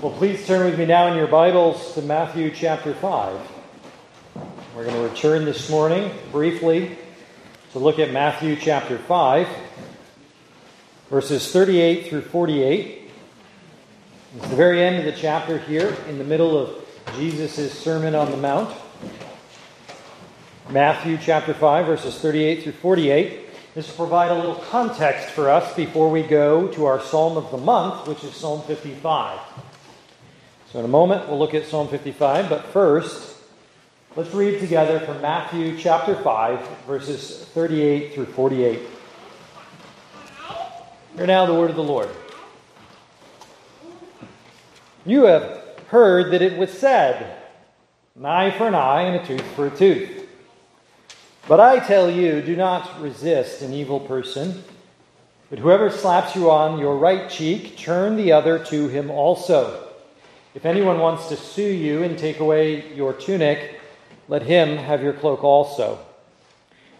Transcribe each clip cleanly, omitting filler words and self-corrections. Well, please turn with me now in your Bibles to Matthew chapter 5. We're going to return this morning briefly to look at Matthew chapter 5, verses 38 through 48. It's the very end of the chapter here, in the middle of Jesus' Sermon on the Mount. Matthew chapter 5, verses 38 through 48. This will provide a little context for us before we go to our Psalm of the Month, which is Psalm 55. So in a moment, we'll look at Psalm 55, but first, let's read together from Matthew chapter 5, verses 38 through 48. Hear now the word of the Lord. You have heard that it was said, an eye for an eye and a tooth for a tooth. But I tell you, do not resist an evil person. But whoever slaps you on your right cheek, turn the other to him also. If anyone wants to sue you and take away your tunic, let him have your cloak also.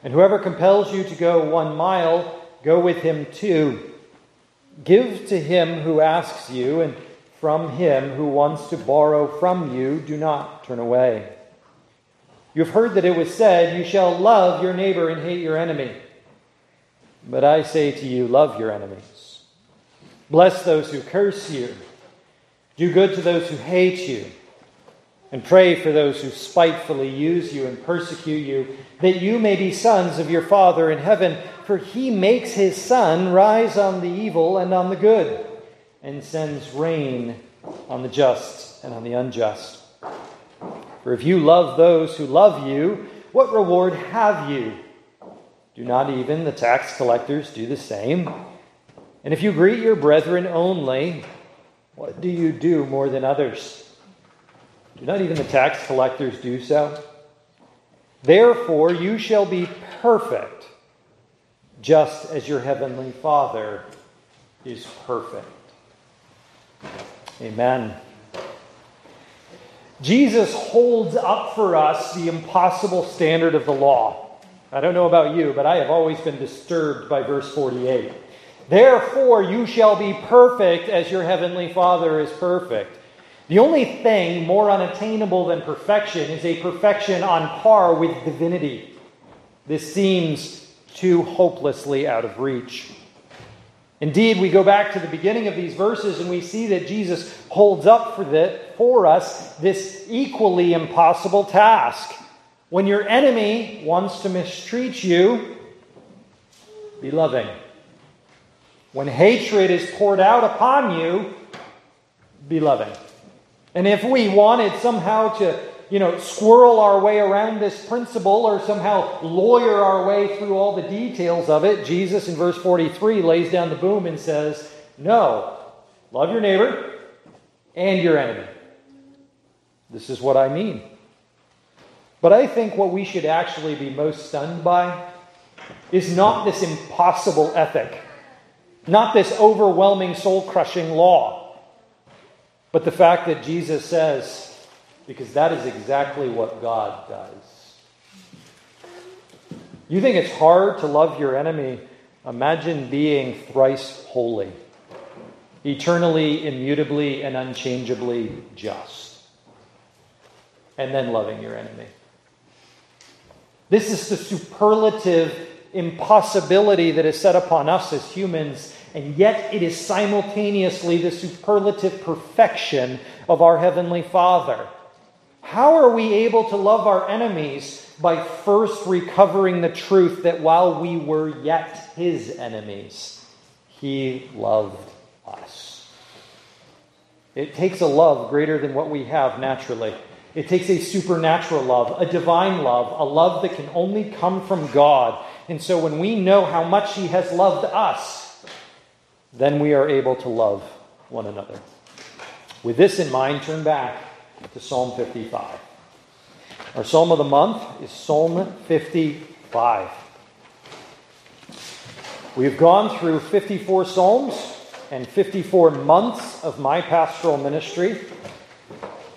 And whoever compels you to go 1 mile, go with him 2. Give to him who asks you, and from him who wants to borrow from you, do not turn away. You have heard that it was said, you shall love your neighbor and hate your enemy. But I say to you, love your enemies. Bless those who curse you. Do good to those who hate you, and pray for those who spitefully use you and persecute you, that you may be sons of your Father in heaven, for he makes his sun rise on the evil and on the good, and sends rain on the just and on the unjust. For if you love those who love you, what reward have you? Do not even the tax collectors do the same? And if you greet your brethren only, what do you do more than others? Do not even the tax collectors do so? Therefore you shall be perfect, just as your heavenly Father is perfect. Amen. Jesus holds up for us the impossible standard of the law. I don't know about you, but I have always been disturbed by verse 48. Therefore, you shall be perfect as your heavenly Father is perfect. The only thing more unattainable than perfection is a perfection on par with divinity. This seems too hopelessly out of reach. Indeed, we go back to the beginning of these verses and we see that Jesus holds up for us this equally impossible task. When your enemy wants to mistreat you, be loving. When hatred is poured out upon you, be loving. And if we wanted somehow to, squirrel our way around this principle or somehow lawyer our way through all the details of it, Jesus in verse 43 lays down the boom and says, no, love your neighbor and your enemy. This is what I mean. But I think what we should actually be most stunned by is not this impossible ethic. Not this overwhelming, soul-crushing law, but the fact that Jesus says, because that is exactly what God does. You think it's hard to love your enemy? Imagine being thrice holy, eternally, immutably, and unchangeably just, and then loving your enemy. This is the superlative impossibility that is set upon us as humans, and yet it is simultaneously the superlative perfection of our Heavenly Father. How are we able to love our enemies? By first recovering the truth that while we were yet His enemies, He loved us. It takes a love greater than what we have naturally. It takes a supernatural love, a divine love, a love that can only come from God. And so when we know how much He has loved us, then we are able to love one another. With this in mind, turn back to Psalm 55. Our Psalm of the month is Psalm 55. We've gone through 54 Psalms and 54 months of my pastoral ministry.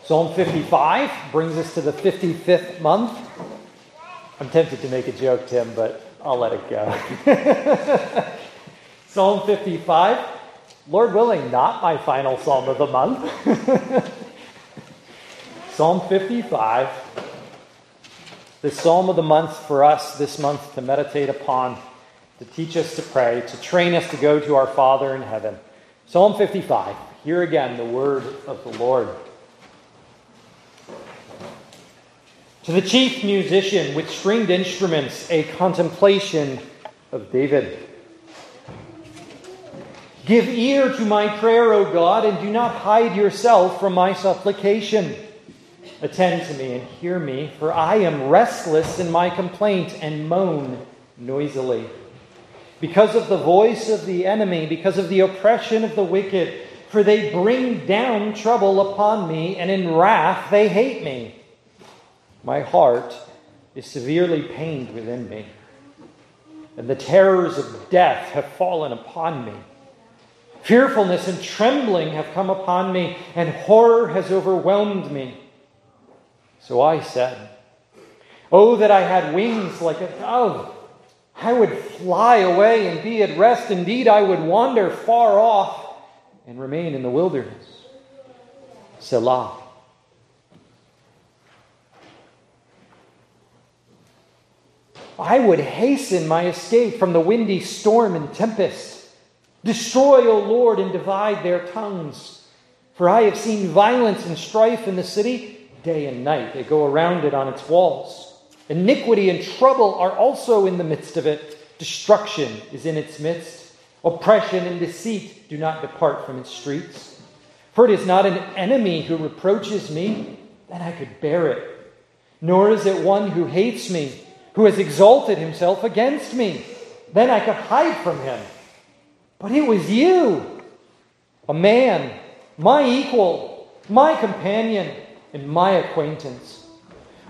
Psalm 55 brings us to the 55th month. I'm tempted to make a joke, Tim, but I'll let it go. Psalm 55 Lord willing, not my final psalm of the month. Psalm 55, the psalm of the month for us this month to meditate upon, to teach us to pray, to train us to go to our Father in heaven. Psalm 55, hear again the word of the Lord. To the chief musician with stringed instruments, a contemplation of David. Give ear to my prayer, O God, and do not hide yourself from my supplication. Attend to me and hear me, for I am restless in my complaint and moan noisily. Because of the voice of the enemy, because of the oppression of the wicked, for they bring down trouble upon me, and in wrath they hate me. My heart is severely pained within me, and the terrors of death have fallen upon me. Fearfulness and trembling have come upon me, and horror has overwhelmed me. So I said, "Oh, that I had wings like a dove! I would fly away and be at rest. Indeed, I would wander far off and remain in the wilderness." Selah. I would hasten my escape from the windy storm and tempest. Destroy, O Lord, and divide their tongues. For I have seen violence and strife in the city. Day and night they go around it on its walls. Iniquity and trouble are also in the midst of it. Destruction is in its midst. Oppression and deceit do not depart from its streets. For it is not an enemy who reproaches me, then I could bear it. Nor is it one who hates me, who has exalted himself against me, then I could hide from him. But it was you, a man, my equal, my companion, and my acquaintance.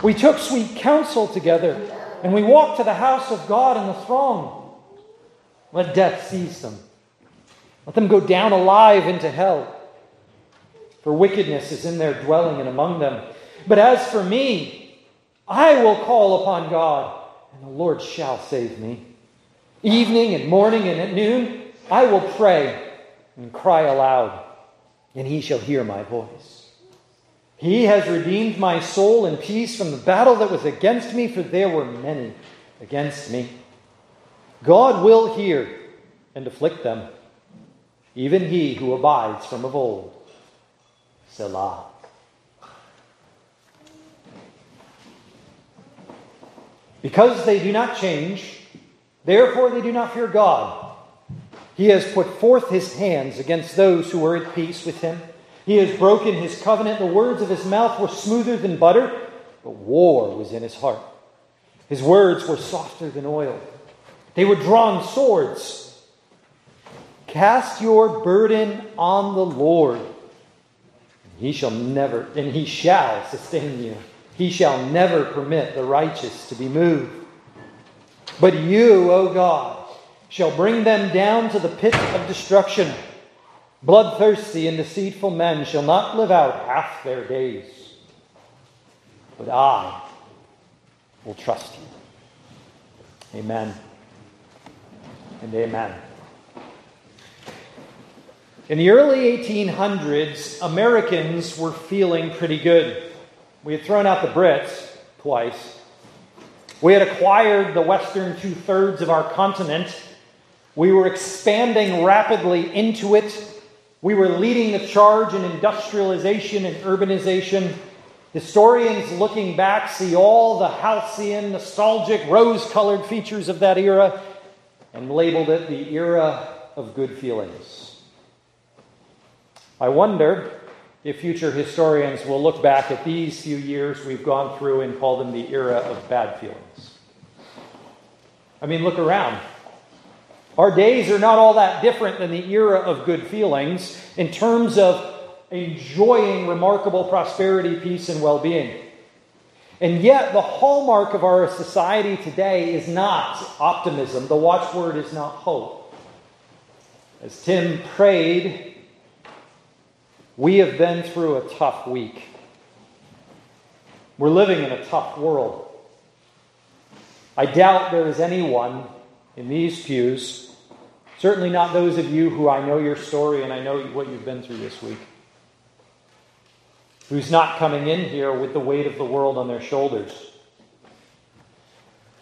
We took sweet counsel together, and we walked to the house of God in the throng. Let death seize them. Let them go down alive into hell. For wickedness is in their dwelling and among them. But as for me, I will call upon God, and the Lord shall save me. Evening and morning and at noon, I will pray and cry aloud, and he shall hear my voice. He has redeemed my soul in peace from the battle that was against me, for there were many against me. God will hear and afflict them, even he who abides from of old. Selah. Because they do not change, therefore they do not fear God. He has put forth his hands against those who were at peace with him. He has broken his covenant. The words of his mouth were smoother than butter, but war was in his heart. His words were softer than oil. They were drawn swords. Cast your burden on the Lord, and he shall sustain you. He shall never permit the righteous to be moved. But you, O God, shall bring them down to the pit of destruction. Bloodthirsty and deceitful men shall not live out half their days. But I will trust you. Amen and amen. In the early 1800s, Americans were feeling pretty good. We had thrown out the Brits twice. We had acquired the western two-thirds of our continent. We were expanding rapidly into it. We were leading the charge in industrialization and urbanization. Historians looking back see all the halcyon, nostalgic, rose-colored features of that era and labeled it the era of good feelings. I wonder if future historians will look back at these few years we've gone through and call them the era of bad feelings. I mean, look around. Our days are not all that different than the era of good feelings in terms of enjoying remarkable prosperity, peace, and well-being. And yet, the hallmark of our society today is not optimism. The watchword is not hope. As Tim prayed, we have been through a tough week. We're living in a tough world. I doubt there is anyone in these pews Certainly not those of you who I know your story and I know what you've been through this week. Who's not coming in here with the weight of the world on their shoulders.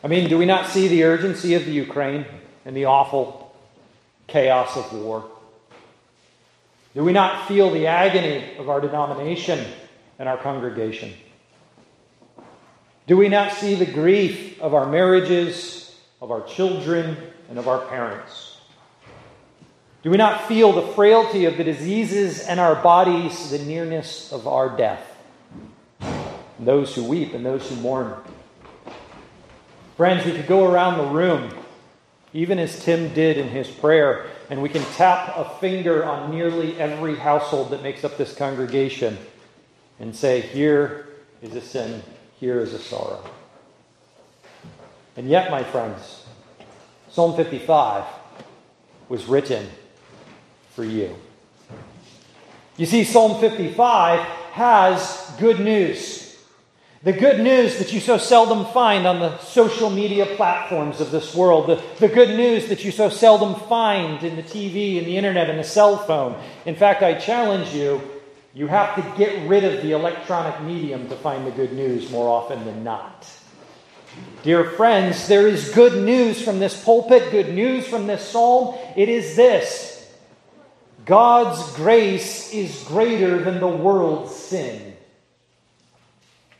I mean, do we not see the urgency of the Ukraine and the awful chaos of war? Do we not feel the agony of our denomination and our congregation? Do we not see the grief of our marriages, of our children, and of our parents? Do we not feel the frailty of the diseases in our bodies, the nearness of our death? And those who weep and those who mourn. Friends, we could go around the room, even as Tim did in his prayer, and we can tap a finger on nearly every household that makes up this congregation and say, here is a sin, here is a sorrow. And yet, my friends, Psalm 55 was written for you. You see, Psalm 55 has good news. The good news that you so seldom find on the social media platforms of this world. The good news that you so seldom find in the TV, in the internet, in the cell phone. In fact, I challenge you, you have to get rid of the electronic medium to find the good news more often than not. Dear friends, there is good news from this pulpit, good news from this psalm. It is this: God's grace is greater than the world's sin.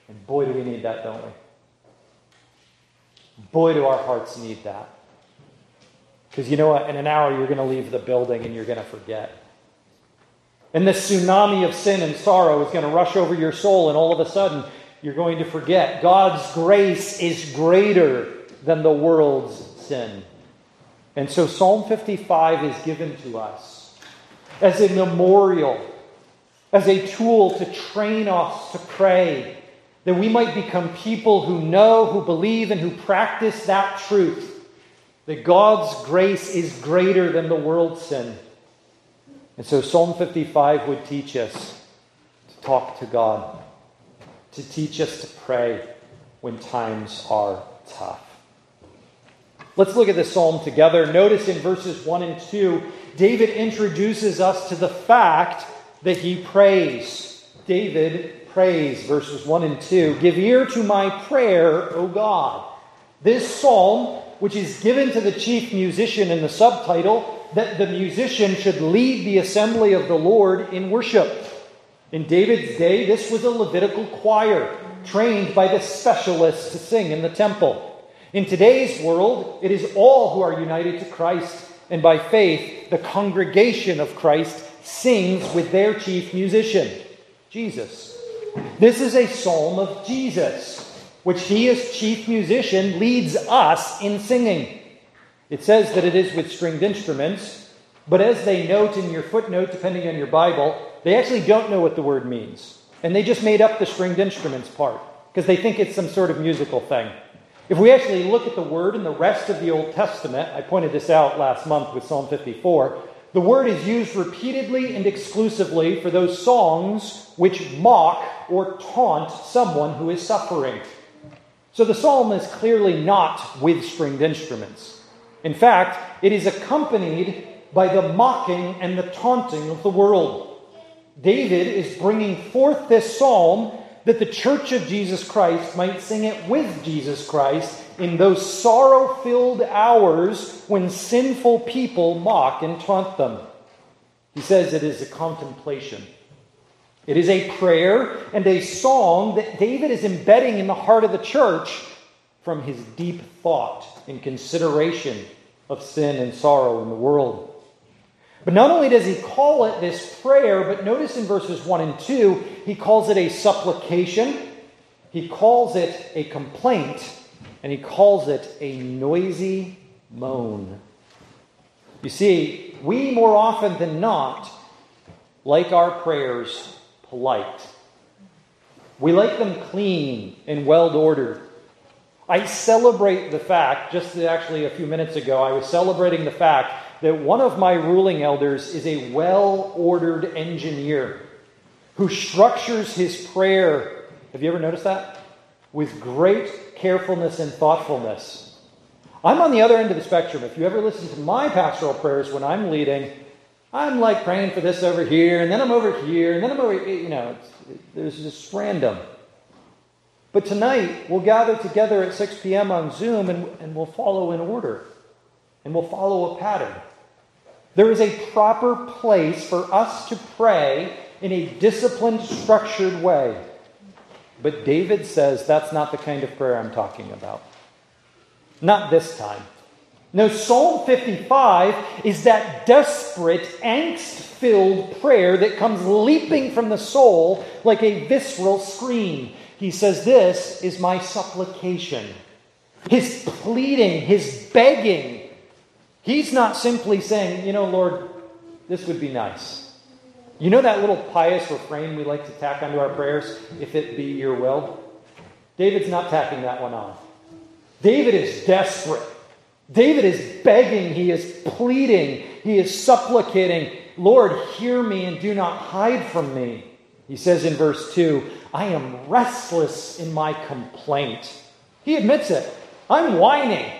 And boy, do we need that, don't we? Boy, do our hearts need that. Because you know what? In an hour, you're going to leave the building and you're going to forget. And this tsunami of sin and sorrow is going to rush over your soul, and all of a sudden, you're going to forget. God's grace is greater than the world's sin. And so Psalm 55 is given to us as a memorial, as a tool to train us to pray, that we might become people who know, who believe, and who practice that truth, that God's grace is greater than the world's sin. And so Psalm 55 would teach us to talk to God, to teach us to pray when times are tough. Let's look at this psalm together. Notice in verses 1 and 2, David introduces us to the fact that he prays. David praise, verses 1 and 2. Give ear to my prayer, O God. This psalm, which is given to the chief musician in the subtitle, that the musician should lead the assembly of the Lord in worship. In David's day, this was a Levitical choir, trained by the specialists to sing in the temple. In today's world, it is all who are united to Christ, and by faith, the congregation of Christ sings with their chief musician, Jesus. This is a psalm of Jesus, which he as chief musician leads us in singing. It says that it is with stringed instruments, but as they note in your footnote, depending on your Bible, they actually don't know what the word means. And they just made up the stringed instruments part because they think it's some sort of musical thing. If we actually look at the word in the rest of the Old Testament, I pointed this out last month with Psalm 54, the word is used repeatedly and exclusively for those songs which mock or taunt someone who is suffering. So the psalm is clearly not with stringed instruments. In fact, it is accompanied by the mocking and the taunting of the world. David is bringing forth this psalm that the church of Jesus Christ might sing it with Jesus Christ in those sorrow-filled hours when sinful people mock and taunt them. He says it is a contemplation. It is a prayer and a song that David is embedding in the heart of the church from his deep thought and consideration of sin and sorrow in the world. But not only does he call it this prayer, but notice in verses 1 and 2, he calls it a supplication, he calls it a complaint, and he calls it a noisy moan. You see, we more often than not like our prayers polite. We like them clean and well-ordered. I celebrate the fact, just actually a few minutes ago, I was celebrating the fact that one of my ruling elders is a well-ordered engineer who structures his prayer, have you ever noticed that? With great carefulness and thoughtfulness. I'm on the other end of the spectrum. If you ever listen to my pastoral prayers when I'm leading, I'm like praying for this over here, and then I'm over here, and then I'm over here. You know, there's just random. But tonight, we'll gather together at 6 p.m. on Zoom, and we'll follow an order. And we'll follow a pattern. There is a proper place for us to pray in a disciplined, structured way. But David says that's not the kind of prayer I'm talking about. Not this time. No, Psalm 55 is that desperate, angst-filled prayer that comes leaping from the soul like a visceral scream. He says, this is my supplication. His pleading, his begging. He's not simply saying, you know, Lord, this would be nice. You know that little pious refrain we like to tack onto our prayers? If it be your will. David's not tacking that one on. David is desperate. David is begging, he is pleading, he is supplicating, Lord, hear me and do not hide from me. He says in verse 2, I am restless in my complaint. He admits it. I'm whining.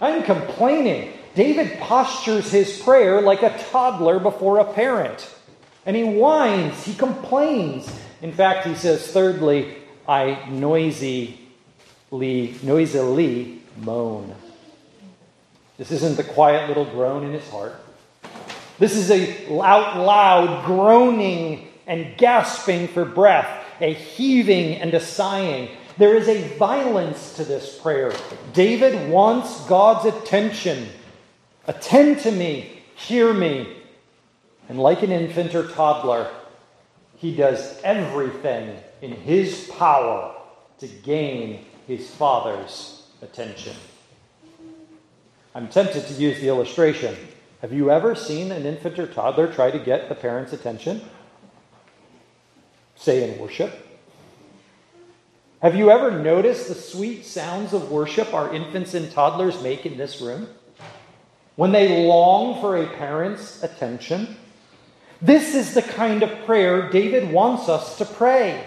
I'm complaining. David postures his prayer like a toddler before a parent. And he whines, he complains. In fact, he says, thirdly, I noisily moan. This isn't the quiet little groan in his heart. This is a loud groaning and gasping for breath, a heaving and a sighing. There is a violence to this prayer. David wants God's attention. Attend to me, hear me. And like an infant or toddler, he does everything in his power to gain his father's attention. I'm tempted to use the illustration. Have you ever seen an infant or toddler try to get the parent's attention? Say in worship. Have you ever noticed the sweet sounds of worship our infants and toddlers make in this room? When they long for a parent's attention? This is the kind of prayer David wants us to pray.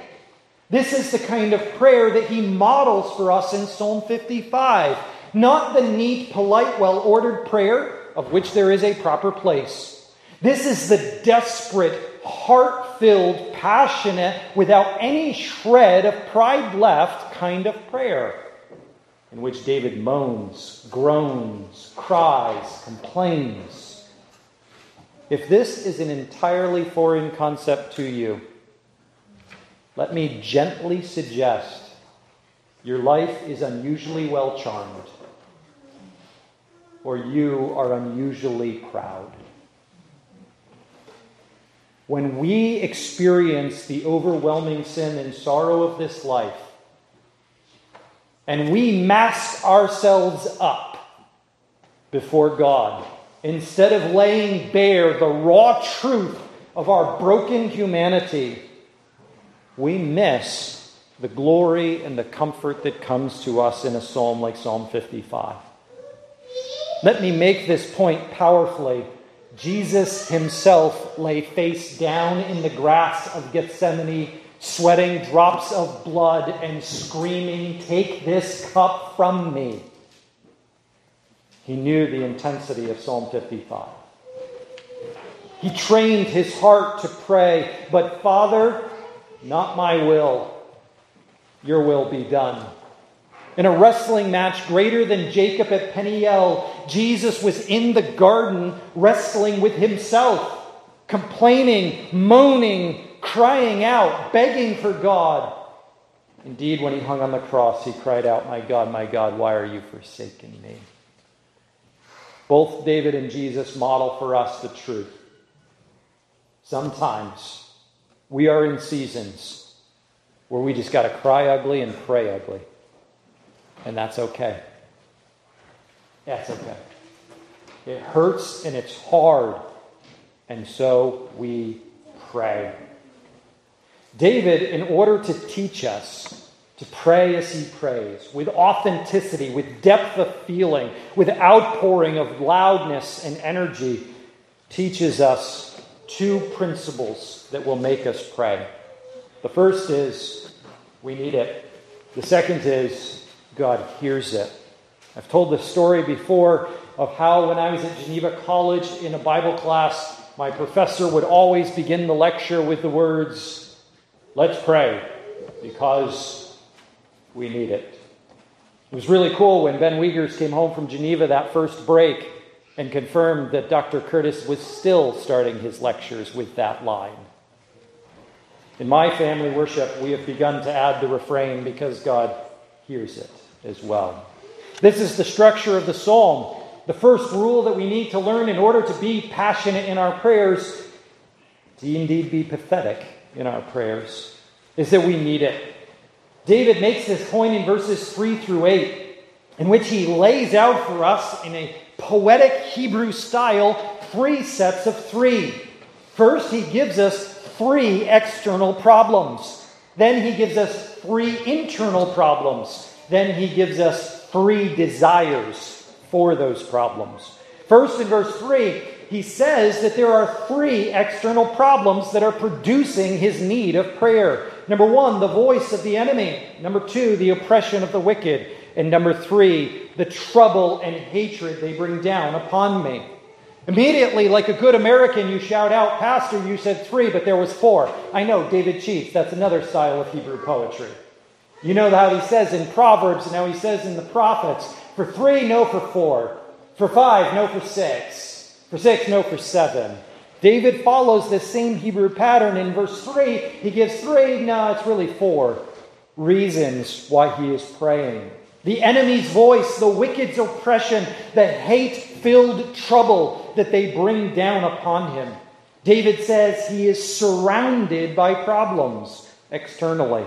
This is the kind of prayer that he models for us in Psalm 55. Not the neat, polite, well-ordered prayer, of which there is a proper place. This is the desperate, heart-filled, passionate, without any shred of pride left kind of prayer, in which David moans, groans, cries, complains. If this is an entirely foreign concept to you, let me gently suggest your life is unusually well-charmed, or you are unusually proud. When we experience the overwhelming sin and sorrow of this life, and we mask ourselves up before God, instead of laying bare the raw truth of our broken humanity, we miss the glory and the comfort that comes to us in a psalm like Psalm 55. Let me make this point powerfully. Jesus himself lay face down in the grass of Gethsemane, sweating drops of blood and screaming, "Take this cup from me." He knew the intensity of Psalm 55. He trained his heart to pray, but Father, not my will, your will be done. In a wrestling match greater than Jacob at Peniel, Jesus was in the garden wrestling with himself, complaining, moaning, crying out, begging for God. Indeed, when he hung on the cross, he cried out, my God, why are you forsaken me?" Both David and Jesus model for us the truth. Sometimes we are in seasons where we just got to cry ugly and pray ugly. And that's okay. That's okay. It hurts and it's hard. And so we pray. David, in order to teach us to pray as he prays, with authenticity, with depth of feeling, with outpouring of loudness and energy, teaches us two principles that will make us pray. The first is we need it. The second is God hears it. I've told this story before of how when I was at Geneva College in a Bible class, my professor would always begin the lecture with the words, "Let's pray, because we need it." It was really cool when Ben Wiegers came home from Geneva that first break and confirmed that Dr. Curtis was still starting his lectures with that line. In my family worship, we have begun to add the refrain, because God hears it as well. This is the structure of the psalm. The first rule that we need to learn in order to be passionate in our prayers, to indeed be pathetic in our prayers, is that we need it. David makes this point in verses 3 through 8, in which he lays out for us in a poetic Hebrew style 3 sets of 3. First, he gives us 3 external problems. Then he gives us 3 internal problems. Then he gives us 3 desires for those problems. First, in verse 3, he says that there are 3 external problems that are producing his need of prayer. Number 1, the voice of the enemy. Number 2, the oppression of the wicked. And number 3, the trouble and hatred they bring down upon me. Immediately, like a good American, you shout out, "Pastor, you said 3, but there was 4. I know, David cheats. That's another style of Hebrew poetry. You know how he says in Proverbs and how he says in the prophets, for 3, no for 4. For 5, no for 6. For 6, no for 7. David follows this same Hebrew pattern. In verse 3, he gives 3, no, it's really 4 reasons why he is praying. The enemy's voice, the wicked's oppression, the hate-filled trouble that they bring down upon him. David says he is surrounded by problems externally.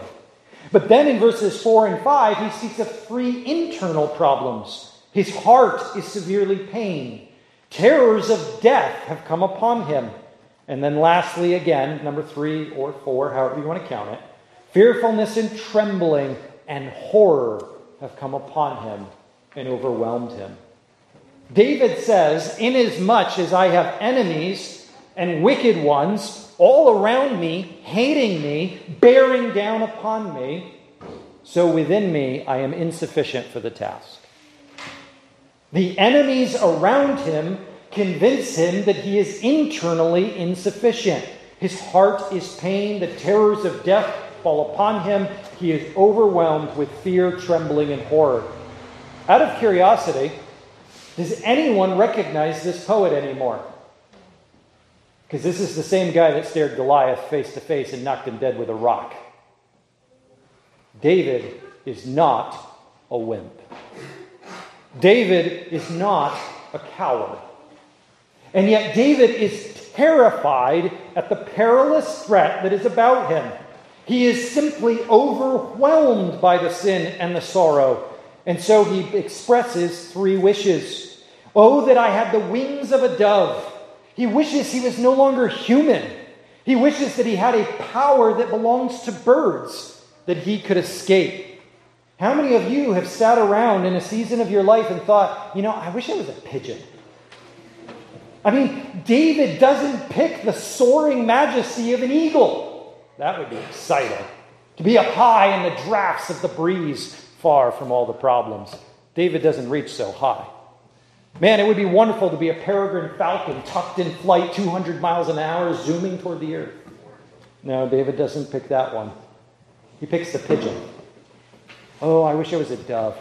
But then in verses 4 and 5, he speaks of 3 internal problems. His heart is severely pained. Terrors of death have come upon him. And then lastly, again, number 3 or 4, however you want to count it, fearfulness and trembling and horror have come upon him and overwhelmed him. David says, "Inasmuch as I have enemies and wicked ones all around me, hating me, bearing down upon me, so within me I am insufficient for the task." The enemies around him convince him that he is internally insufficient. His heart is pained, the terrors of death fall upon him. He is overwhelmed with fear, trembling, and horror. Out of curiosity, does anyone recognize this poet anymore? Because this is the same guy that stared Goliath face to face and knocked him dead with a rock. David is not a wimp. David is not a coward. And yet David is terrified at the perilous threat that is about him. He is simply overwhelmed by the sin and the sorrow. And so he expresses 3 wishes. "Oh, that I had the wings of a dove." He wishes he was no longer human. He wishes that he had a power that belongs to birds, that he could escape. How many of you have sat around in a season of your life and thought, I wish I was a pigeon? I mean, David doesn't pick the soaring majesty of an eagle. That would be exciting. To be up high in the drafts of the breeze, far from all the problems. David doesn't reach so high. Man, it would be wonderful to be a peregrine falcon tucked in flight 200 miles an hour, zooming toward the earth. No, David doesn't pick that one. He picks the pigeon. "Oh, I wish I was a dove.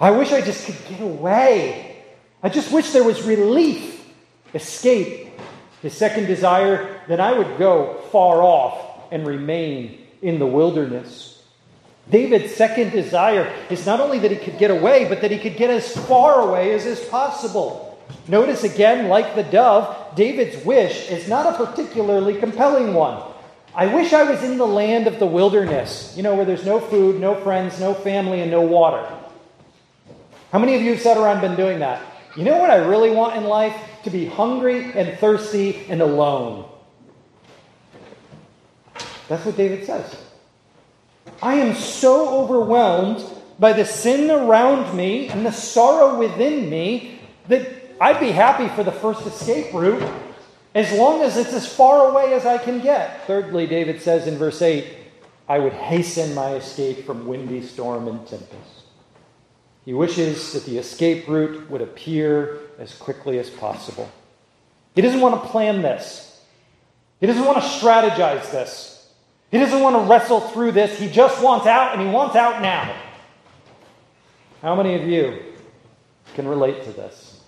I wish I just could get away. I just wish there was relief, escape." His second desire, "That I would go far off and remain in the wilderness." David's second desire is not only that he could get away, but that he could get as far away as is possible. Notice again, like the dove, David's wish is not a particularly compelling one. "I wish I was in the land of the wilderness," where there's no food, no friends, no family, and no water. How many of you have sat around and been doing that? You know what I really want in life? To be hungry and thirsty and alone. That's what David says. "I am so overwhelmed by the sin around me and the sorrow within me that I'd be happy for the first escape route, as long as it's as far away as I can get." Thirdly, David says in verse 8, "I would hasten my escape from windy storm and tempest." He wishes that the escape route would appear as quickly as possible. He doesn't want to plan this. He doesn't want to strategize this. He doesn't want to wrestle through this. He just wants out, and he wants out now. How many of you can relate to this?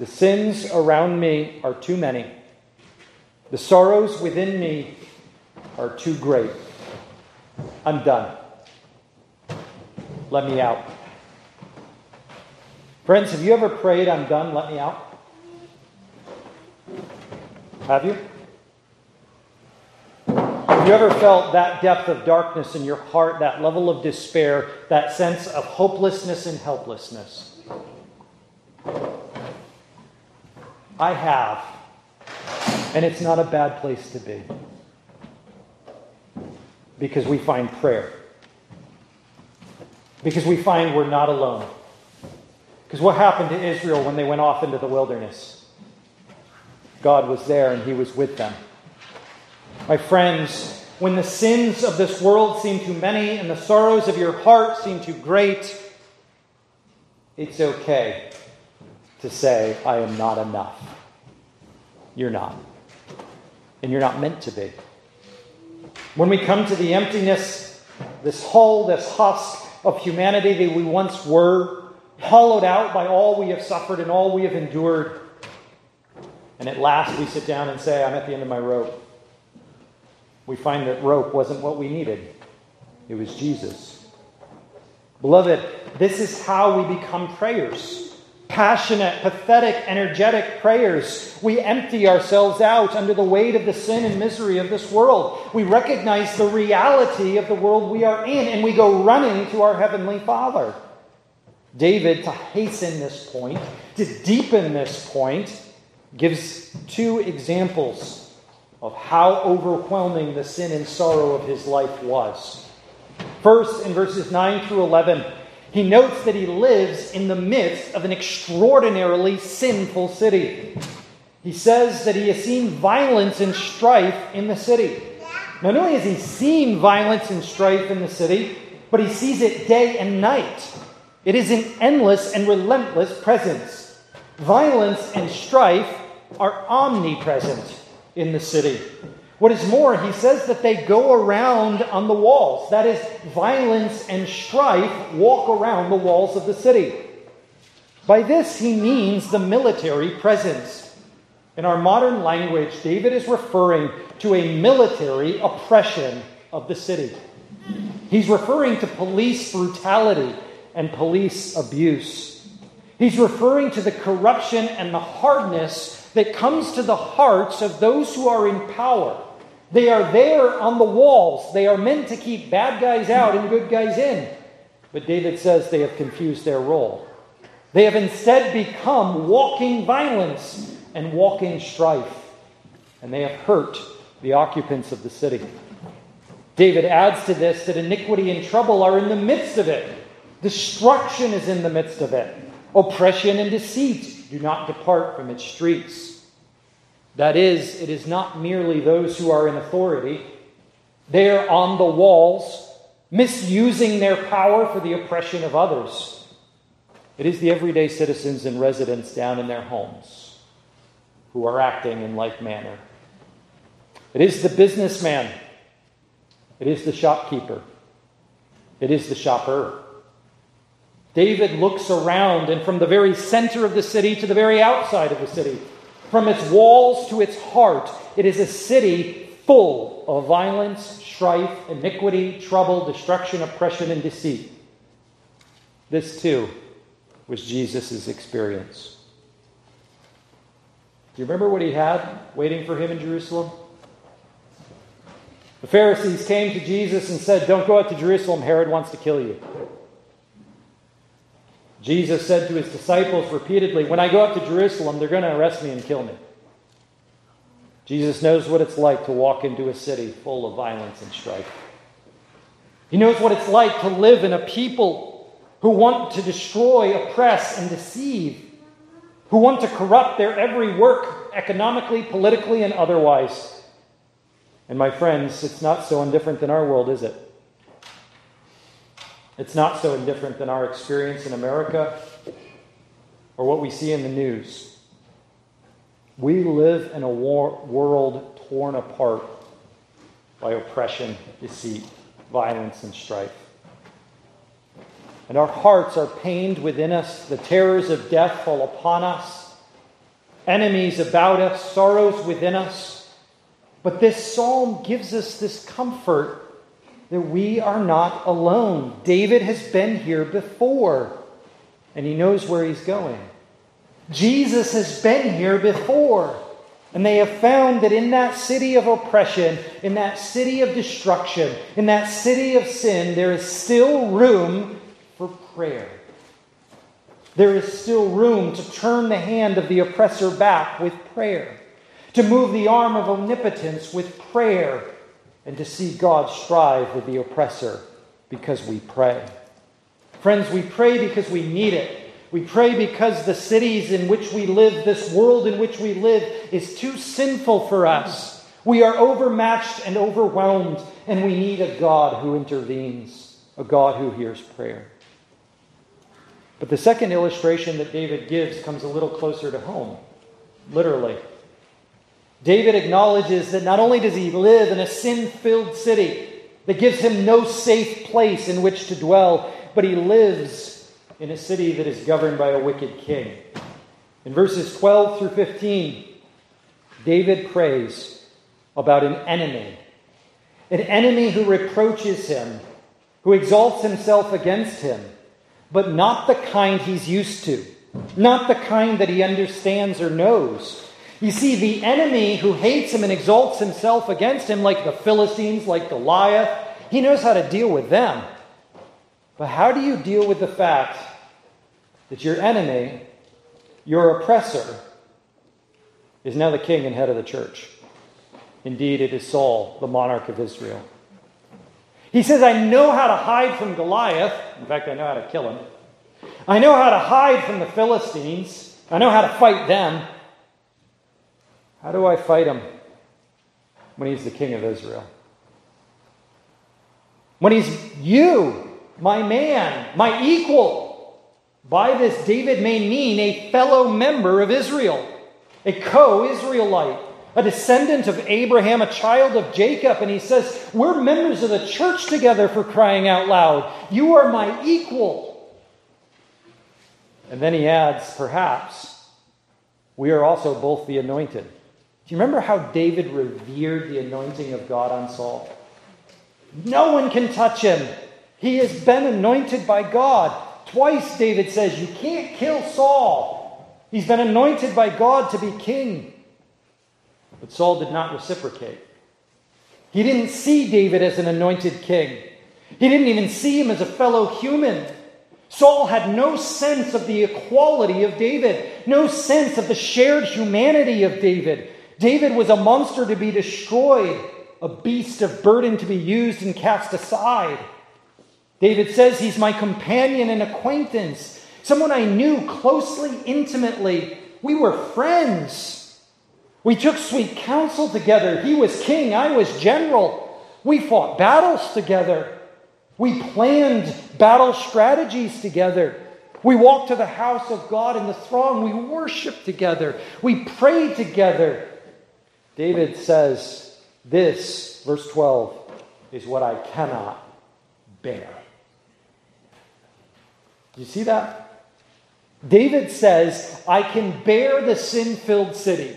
The sins around me are too many. The sorrows within me are too great. I'm done. Let me out. Friends, have you ever prayed, I'm done, let me out? Have you? Have you ever felt that depth of darkness in your heart, that level of despair, that sense of hopelessness and helplessness? I have. And it's not a bad place to be. Because we find prayer. Because we find we're not alone. Because what happened to Israel when they went off into the wilderness? God was there and He was with them. My friends, when the sins of this world seem too many and the sorrows of your heart seem too great, it's okay to say, I am not enough. You're not. And you're not meant to be. When we come to the emptiness, this hole, this husk of humanity that we once were, hollowed out by all we have suffered and all we have endured, and at last we sit down and say, I'm at the end of my rope. We find that rope wasn't what we needed. It was Jesus. Beloved, this is how we become prayers. Passionate, pathetic, energetic prayers. We empty ourselves out under the weight of the sin and misery of this world. We recognize the reality of the world we are in, and we go running to our Heavenly Father. David, to hasten this point, to deepen this point, gives two examples of how overwhelming the sin and sorrow of his life was. First, in verses 9 through 11, he notes that he lives in the midst of an extraordinarily sinful city. He says that he has seen violence and strife in the city. Not only has he seen violence and strife in the city, but he sees it day and night. It is an endless and relentless presence. Violence and strife are omnipresent in the city. What is more, he says that they go around on the walls. That is, violence and strife walk around the walls of the city. By this, he means the military presence. In our modern language, David is referring to a military oppression of the city. He's referring to police brutality and police abuse. He's referring to the corruption and the hardness that comes to the hearts of those who are in power. They are there on the walls. They are meant to keep bad guys out and good guys in. But David says they have confused their role. They have instead become walking violence and walking strife. And they have hurt the occupants of the city. David adds to this that iniquity and trouble are in the midst of it. Destruction is in the midst of it. Oppression and deceit do not depart from its streets. That is, it is not merely those who are in authority. They are on the walls, misusing their power for the oppression of others. It is the everyday citizens and residents down in their homes who are acting in like manner. It is the businessman. It is the shopkeeper. It is the shopper. David looks around, and from the very center of the city to the very outside of the city, from its walls to its heart, it is a city full of violence, strife, iniquity, trouble, destruction, oppression, and deceit. This, too, was Jesus' experience. Do you remember what he had waiting for him in Jerusalem? The Pharisees came to Jesus and said, "Don't go out to Jerusalem. Herod wants to kill you." Jesus said to his disciples repeatedly, when I go up to Jerusalem, they're going to arrest me and kill me. Jesus knows what it's like to walk into a city full of violence and strife. He knows what it's like to live in a people who want to destroy, oppress, and deceive, who want to corrupt their every work economically, politically, and otherwise. And my friends, it's not so indifferent in our world, is it? It's not so indifferent than our experience in America or what we see in the news. We live in a world torn apart by oppression, deceit, violence, and strife. And our hearts are pained within us. The terrors of death fall upon us. Enemies about us, sorrows within us. But this psalm gives us this comfort that we are not alone. David has been here before, and he knows where he's going. Jesus has been here before, and they have found that in that city of oppression, in that city of destruction, in that city of sin, there is still room for prayer. There is still room to turn the hand of the oppressor back with prayer, to move the arm of omnipotence with prayer, and to see God strive with the oppressor because we pray. Friends, we pray because we need it. We pray because the cities in which we live, this world in which we live, is too sinful for us. We are overmatched and overwhelmed, and we need a God who intervenes, a God who hears prayer. But the second illustration that David gives comes a little closer to home, literally. David acknowledges that not only does he live in a sin-filled city that gives him no safe place in which to dwell, but he lives in a city that is governed by a wicked king. In verses 12 through 15, David prays about an enemy who reproaches him, who exalts himself against him, but not the kind he's used to, not the kind that he understands or knows. You see, the enemy who hates him and exalts himself against him, like the Philistines, like Goliath, he knows how to deal with them. But how do you deal with the fact that your enemy, your oppressor, is now the king and head of the church? Indeed, it is Saul, the monarch of Israel. He says, I know how to hide from Goliath. In fact, I know how to kill him. I know how to hide from the Philistines. I know how to fight them. How do I fight him when he's the king of Israel? When he's you, my man, my equal. By this, David may mean a fellow member of Israel, a co-Israelite, a descendant of Abraham, a child of Jacob. And he says, we're members of the church together, for crying out loud. You are my equal. And then he adds, perhaps, we are also both the anointed. Do you remember how David revered the anointing of God on Saul? No one can touch him. He has been anointed by God. Twice David says, you can't kill Saul. He's been anointed by God to be king. But Saul did not reciprocate. He didn't see David as an anointed king. He didn't even see him as a fellow human. Saul had no sense of the equality of David, no sense of the shared humanity of David. David was a monster to be destroyed, a beast of burden to be used and cast aside. David says he's my companion and acquaintance, someone I knew closely, intimately. We were friends. We took sweet counsel together. He was king, I was general. We fought battles together. We planned battle strategies together. We walked to the house of God in the throng. We worshiped together. We prayed together. David says this, verse 12, is what I cannot bear. Do you see that? David says, I can bear the sin-filled city.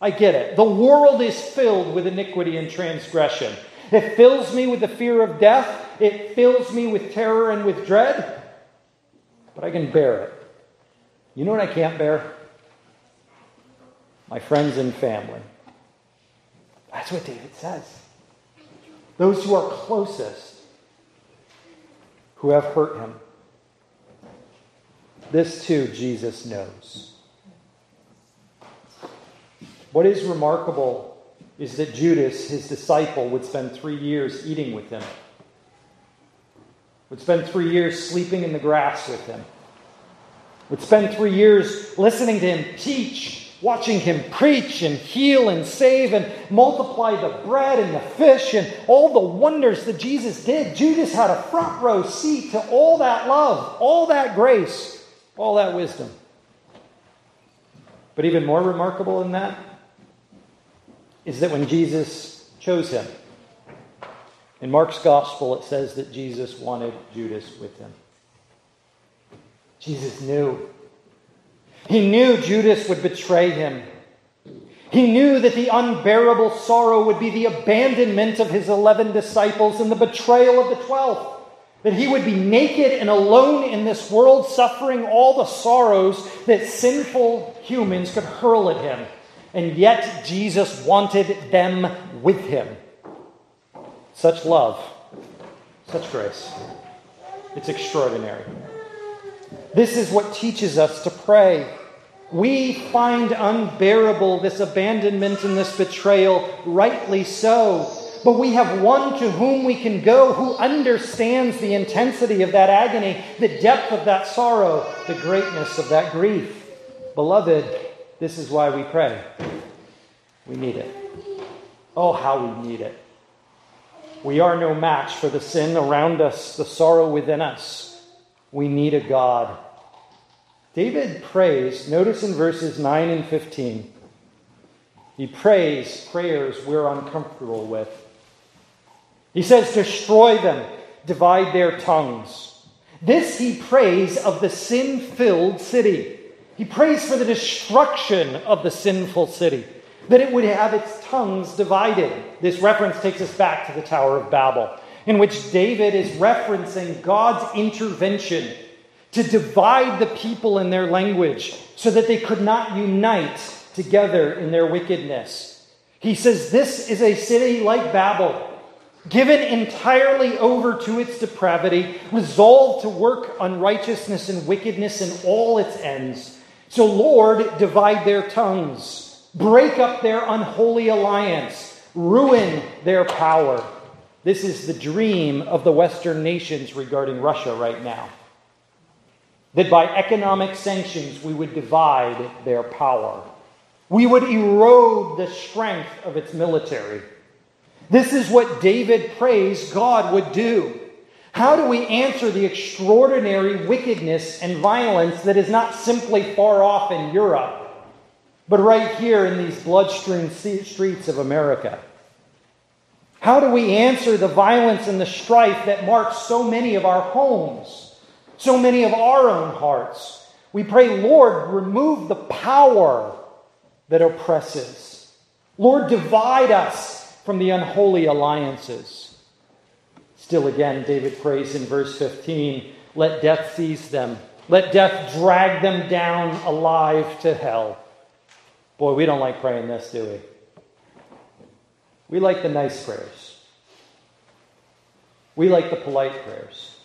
I get it. The world is filled with iniquity and transgression. It fills me with the fear of death. It fills me with terror and with dread. But I can bear it. You know what I can't bear? My friends and family. That's what David says. Those who are closest, who have hurt him. This too Jesus knows. What is remarkable is that Judas, his disciple, would spend 3 years eating with him, would spend 3 years sleeping in the grass with him, would spend 3 years listening to him teach watching him preach and heal and save and multiply the bread and the fish and all the wonders that Jesus did. Judas had a front row seat to all that love, all that grace, all that wisdom. But even more remarkable than that is that when Jesus chose him, in Mark's gospel it says that Jesus wanted Judas with him. Jesus knew. He knew Judas would betray him. He knew that the unbearable sorrow would be the abandonment of his 11 disciples and the betrayal of the 12th. That he would be naked and alone in this world, suffering all the sorrows that sinful humans could hurl at him. And yet Jesus wanted them with him. Such love, such grace. It's extraordinary. This is what teaches us to pray. We find unbearable this abandonment and this betrayal, rightly so. But we have one to whom we can go who understands the intensity of that agony, the depth of that sorrow, the greatness of that grief. Beloved, this is why we pray. We need it. Oh, how we need it. We are no match for the sin around us, the sorrow within us. We need a God. David prays, notice in verses 9 and 15, he prays prayers we're uncomfortable with. He says, destroy them, divide their tongues. This he prays of the sin-filled city. He prays for the destruction of the sinful city, that it would have its tongues divided. This reference takes us back to the Tower of Babel, in which David is referencing God's intervention to divide the people in their language so that they could not unite together in their wickedness. He says, this is a city like Babel, given entirely over to its depravity, resolved to work unrighteousness and wickedness in all its ends. So, Lord, divide their tongues, break up their unholy alliance, ruin their power. This is the dream of the Western nations regarding Russia right now. That by economic sanctions, we would divide their power. We would erode the strength of its military. This is what David prays God would do. How do we answer the extraordinary wickedness and violence that is not simply far off in Europe, but right here in these blood-strewn streets of America? How do we answer the violence and the strife that marks so many of our homes, so many of our own hearts? We pray, Lord, remove the power that oppresses. Lord, divide us from the unholy alliances. Still again, David prays in verse 15, let death seize them. Let death drag them down alive to hell. Boy, we don't like praying this, do we? We like the nice prayers. We like the polite prayers.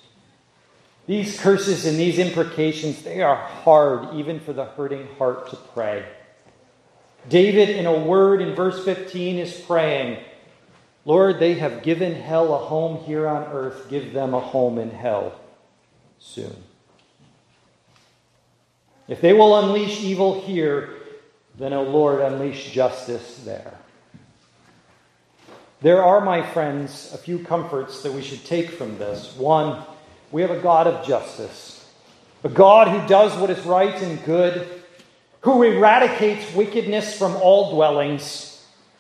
These curses and these imprecations, they are hard even for the hurting heart to pray. David, in a word, in verse 15, is praying, Lord, they have given hell a home here on earth. Give them a home in hell soon. If they will unleash evil here, then, O Lord, unleash justice there. There are, my friends, a few comforts that we should take from this. One, we have a God of justice, a God who does what is right and good, who eradicates wickedness from all dwellings,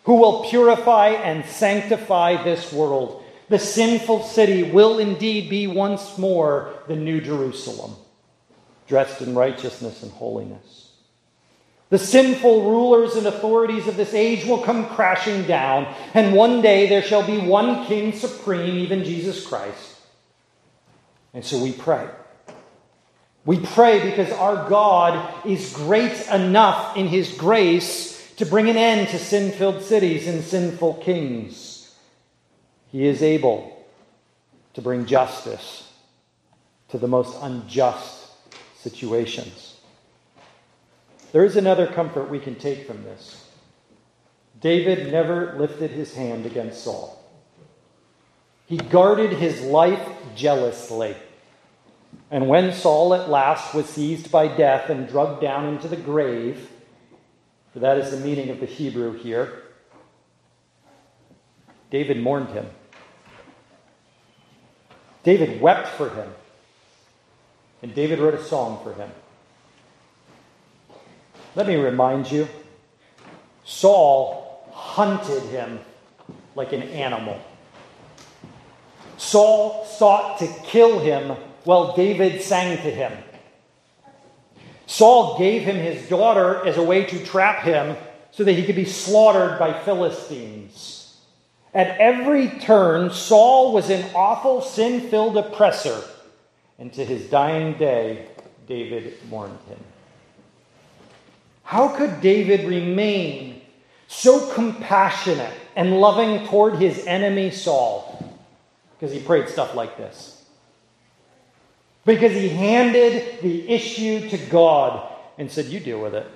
who will purify and sanctify this world. The sinful city will indeed be once more the New Jerusalem, dressed in righteousness and holiness. The sinful rulers and authorities of this age will come crashing down, and one day there shall be one King supreme, even Jesus Christ. And so we pray. We pray because our God is great enough in His grace to bring an end to sin-filled cities and sinful kings. He is able to bring justice to the most unjust situations. There is another comfort we can take from this. David never lifted his hand against Saul. He guarded his life jealously. And when Saul at last was seized by death and dragged down into the grave, For that is the meaning of the Hebrew here. David mourned him. David wept for him. And David wrote a song for him. Let me remind you, Saul hunted him like an animal. Saul sought to kill him while David sang to him. Saul gave him his daughter as a way to trap him so that he could be slaughtered by Philistines. At every turn, Saul was an awful, sin-filled oppressor. And to his dying day, David mourned him. How could David remain so compassionate and loving toward his enemy Saul? Because he prayed stuff like this. Because he handed the issue to God and said, "You deal with it."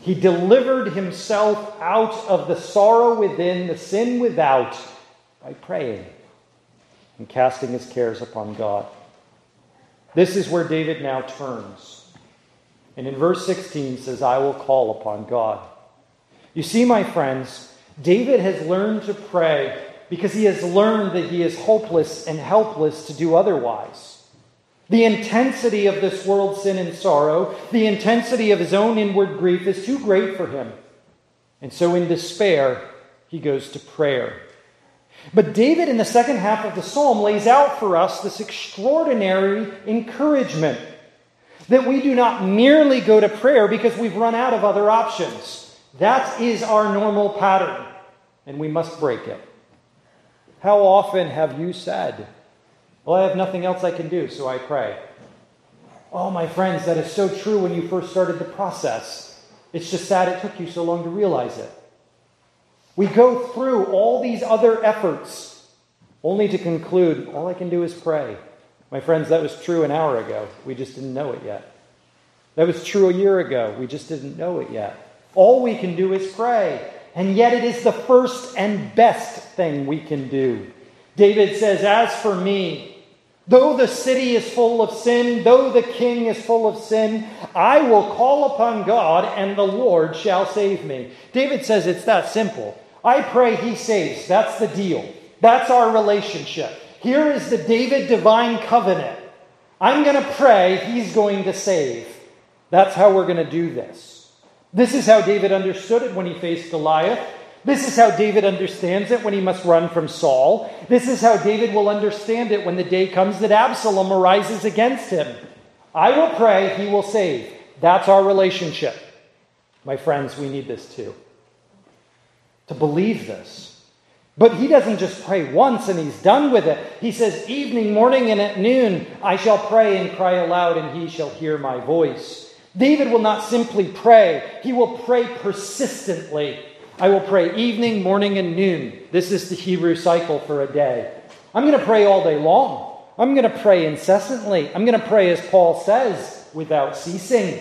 He delivered himself out of the sorrow within, the sin without, by praying and casting his cares upon God. This is where David now turns. And in verse 16 says, "I will call upon God." You see, my friends, David has learned to pray because he has learned that he is hopeless and helpless to do otherwise. The intensity of this world's sin and sorrow, the intensity of his own inward grief is too great for him. And so in despair, he goes to prayer. But David in the second half of the psalm lays out for us this extraordinary encouragement that we do not merely go to prayer because we've run out of other options. That is our normal pattern, and we must break it. How often have you said, "Well, I have nothing else I can do, so I pray"? Oh, my friends, that is so true when you first started the process. It's just sad it took you so long to realize it. We go through all these other efforts only to conclude, "All I can do is pray." My friends, that was true an hour ago. We just didn't know it yet. That was true a year ago. We just didn't know it yet. All we can do is pray. And yet it is the first and best thing we can do. David says, "As for me, though the city is full of sin, though the king is full of sin, I will call upon God and the Lord shall save me." David says it's that simple. I pray he saves. That's the deal. That's our relationship. Here is the David divine covenant. I'm going to pray, he's going to save. That's how we're going to do this. This is how David understood it when he faced Goliath. This is how David understands it when he must run from Saul. This is how David will understand it when the day comes that Absalom arises against him. I will pray, he will save. That's our relationship. My friends, we need this too. To believe this. But he doesn't just pray once and he's done with it. He says, "Evening, morning, and at noon, I shall pray and cry aloud, and he shall hear my voice." David will not simply pray. He will pray persistently. I will pray evening, morning, and noon. This is the Hebrew cycle for a day. I'm going to pray all day long. I'm going to pray incessantly. I'm going to pray, as Paul says, without ceasing.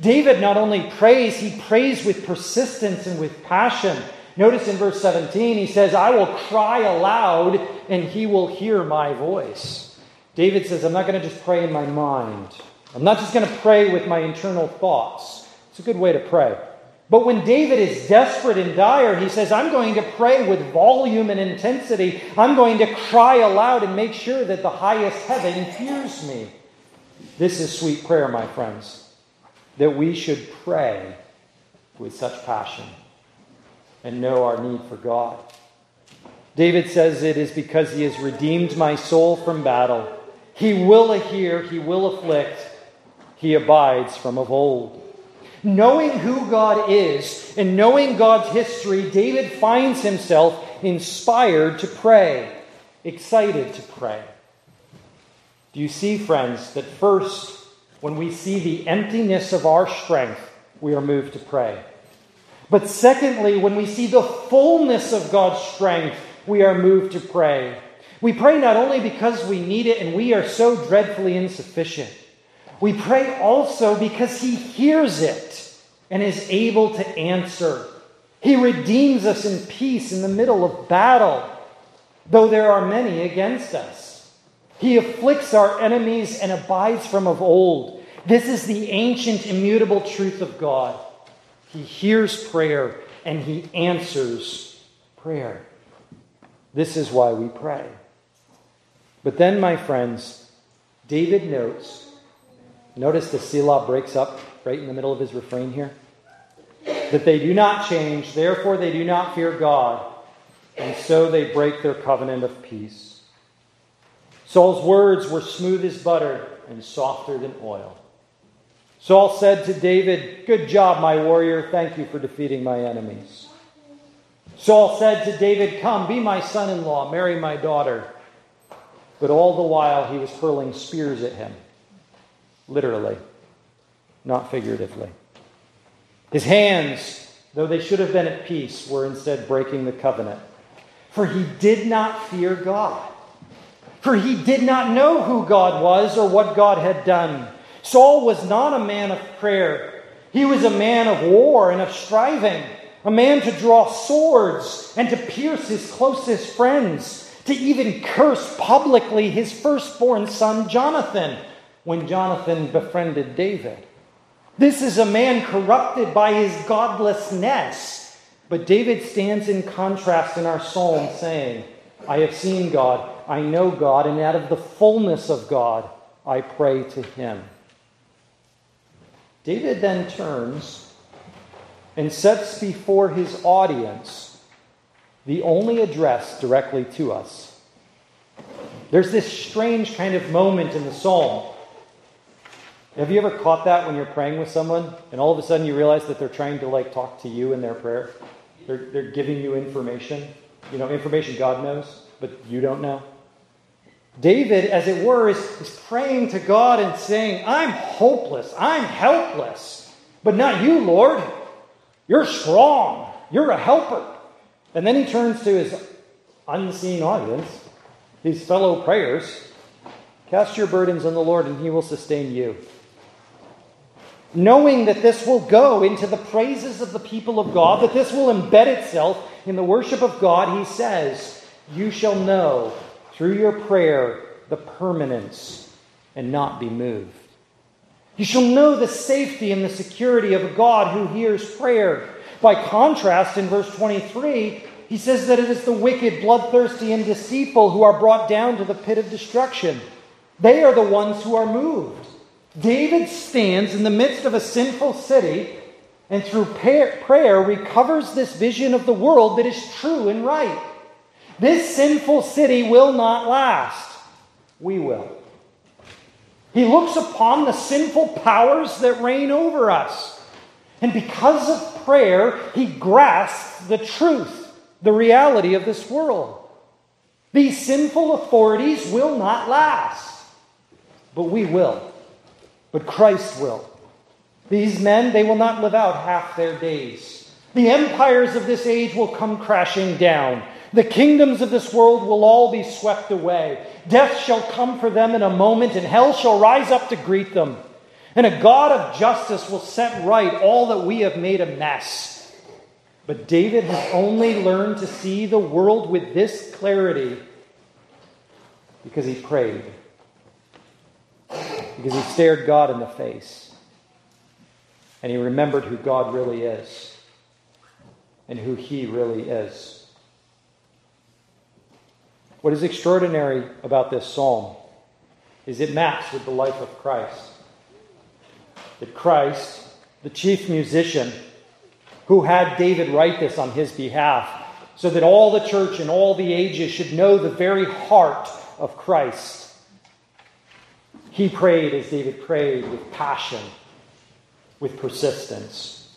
David not only prays, he prays with persistence and with passion. Notice in verse 17, he says, "I will cry aloud and he will hear my voice." David says, I'm not going to just pray in my mind. I'm not just going to pray with my internal thoughts. It's a good way to pray. But when David is desperate and dire, he says, I'm going to pray with volume and intensity. I'm going to cry aloud and make sure that the highest heaven hears me. This is sweet prayer, my friends, that we should pray with such passion and know our need for God. David says, "It is because he has redeemed my soul from battle. He will hear, he will afflict, he abides from of old." Knowing who God is and knowing God's history, David finds himself inspired to pray, excited to pray. Do you see, friends, that first, when we see the emptiness of our strength, we are moved to pray. But secondly, when we see the fullness of God's strength, we are moved to pray. We pray not only because we need it and we are so dreadfully insufficient. We pray also because he hears it and is able to answer. He redeems us in peace in the middle of battle, though there are many against us. He afflicts our enemies and abides from of old. This is the ancient, immutable truth of God. He hears prayer and he answers prayer. This is why we pray. But then, my friends, David notes, notice the Selah breaks up right in the middle of his refrain here, that they do not change, therefore they do not fear God, and so they break their covenant of peace. Saul's words were smooth as butter and softer than oil. Saul said to David, "Good job, my warrior. Thank you for defeating my enemies." Saul said to David, "Come, be my son-in-law, marry my daughter." But all the while he was hurling spears at him, literally, not figuratively. His hands, though they should have been at peace, were instead breaking the covenant. For he did not fear God. For he did not know who God was or what God had done. Saul was not a man of prayer. He was a man of war and of striving, a man to draw swords and to pierce his closest friends, to even curse publicly his firstborn son Jonathan when Jonathan befriended David. This is a man corrupted by his godlessness. But David stands in contrast in our psalm saying, "I have seen God, I know God, and out of the fullness of God, I pray to him." David then turns and sets before his audience the only address directly to us. There's this strange kind of moment in the psalm. Have you ever caught that when you're praying with someone and all of a sudden you realize that they're trying to talk to you in their prayer? They're giving you information, information God knows, but you don't know. David, as it were, is praying to God and saying, "I'm hopeless, I'm helpless, but not you, Lord. You're strong, you're a helper." And then he turns to his unseen audience, his fellow prayers. "Cast your burdens on the Lord and he will sustain you." Knowing that this will go into the praises of the people of God, that this will embed itself in the worship of God, he says, "You shall know through your prayer the permanence and not be moved. You shall know the safety and the security of a God who hears prayer." By contrast, in verse 23, he says that it is the wicked, bloodthirsty, and deceitful who are brought down to the pit of destruction. They are the ones who are moved. David stands in the midst of a sinful city and through prayer recovers this vision of the world that is true and right. This sinful city will not last. We will. He looks upon the sinful powers that reign over us. And because of prayer, he grasps the truth, the reality of this world. These sinful authorities will not last. But we will. But Christ will. These men, they will not live out half their days. The empires of this age will come crashing down. The kingdoms of this world will all be swept away. Death shall come for them in a moment, and hell shall rise up to greet them. And a God of justice will set right all that we have made a mess. But David has only learned to see the world with this clarity because he prayed. Because he stared God in the face. And he remembered who God really is. And who he really is. What is extraordinary about this psalm is it maps with the life of Christ. That Christ, the chief musician, who had David write this on his behalf, so that all the church and all the ages should know the very heart of Christ. He prayed as David prayed, with passion, with persistence.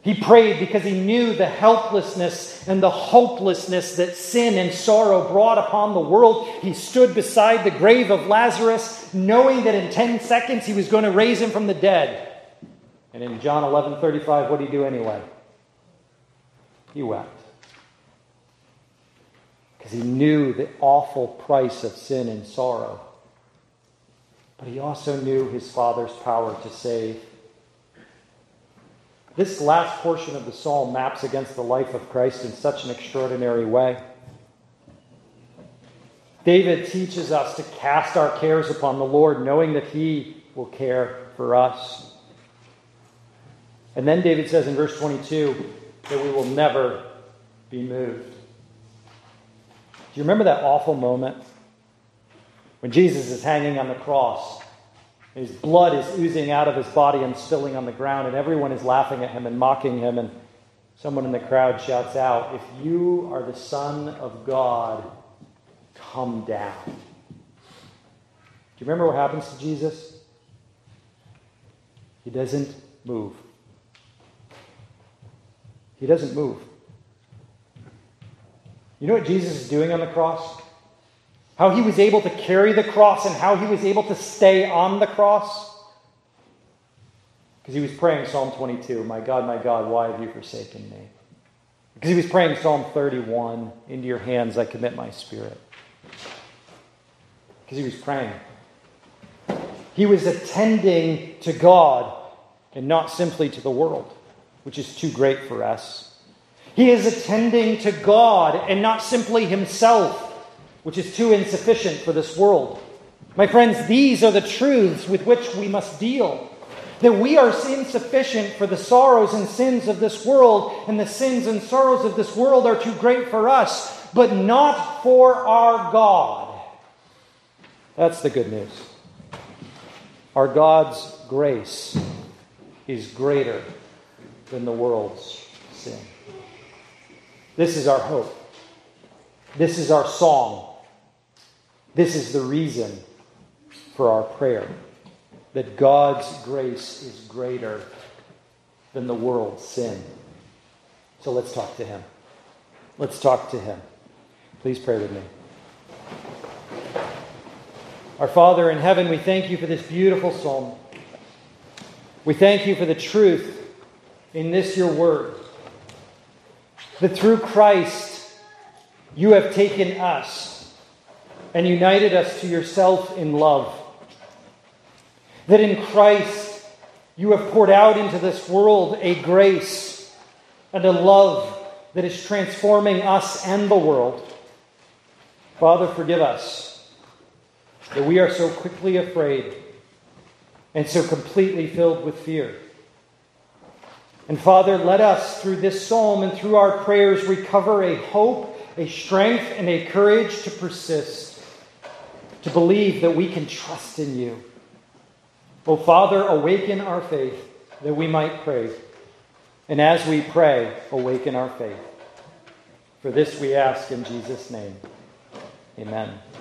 He prayed because he knew the helplessness and the hopelessness that sin and sorrow brought upon the world. He stood beside the grave of Lazarus, knowing that in 10 seconds he was going to raise him from the dead. And in John 11:35, what did he do anyway? He wept. Because he knew the awful price of sin and sorrow. But he also knew his Father's power to save. This last portion of the psalm maps against the life of Christ in such an extraordinary way. David teaches us to cast our cares upon the Lord, knowing that he will care for us. And then David says in verse 22 that we will never be moved. Do you remember that awful moment when Jesus is hanging on the cross? His blood is oozing out of his body and spilling on the ground, and everyone is laughing at him and mocking him, and someone in the crowd shouts out, "If you are the Son of God, come down." Do you remember what happens to Jesus? He doesn't move. He doesn't move. You know what Jesus is doing on the cross? How he was able to carry the cross and how he was able to stay on the cross? Because he was praying Psalm 22, my God, why have you forsaken me? Because he was praying Psalm 31, into your hands I commit my spirit. Because he was praying. He was attending to God and not simply to the world, which is too great for us. He is attending to God and not simply himself, which is too insufficient for this world. My friends, these are the truths with which we must deal. That we are insufficient for the sorrows and sins of this world, and the sins and sorrows of this world are too great for us, but not for our God. That's the good news. Our God's grace is greater than the world's sin. This is our hope. This is our song. This is the reason for our prayer, that God's grace is greater than the world's sin. So let's talk to him. Let's talk to him. Please pray with me. Our Father in heaven, we thank you for this beautiful psalm. We thank you for the truth in this your word, that through Christ, you have taken us and united us to yourself in love. That in Christ you have poured out into this world a grace and a love that is transforming us and the world. Father, forgive us that we are so quickly afraid and so completely filled with fear. And Father, let us through this psalm and through our prayers recover a hope, a strength, and a courage to persist, to believe that we can trust in you. Oh, Father, awaken our faith that we might pray. And as we pray, awaken our faith. For this we ask in Jesus' name. Amen.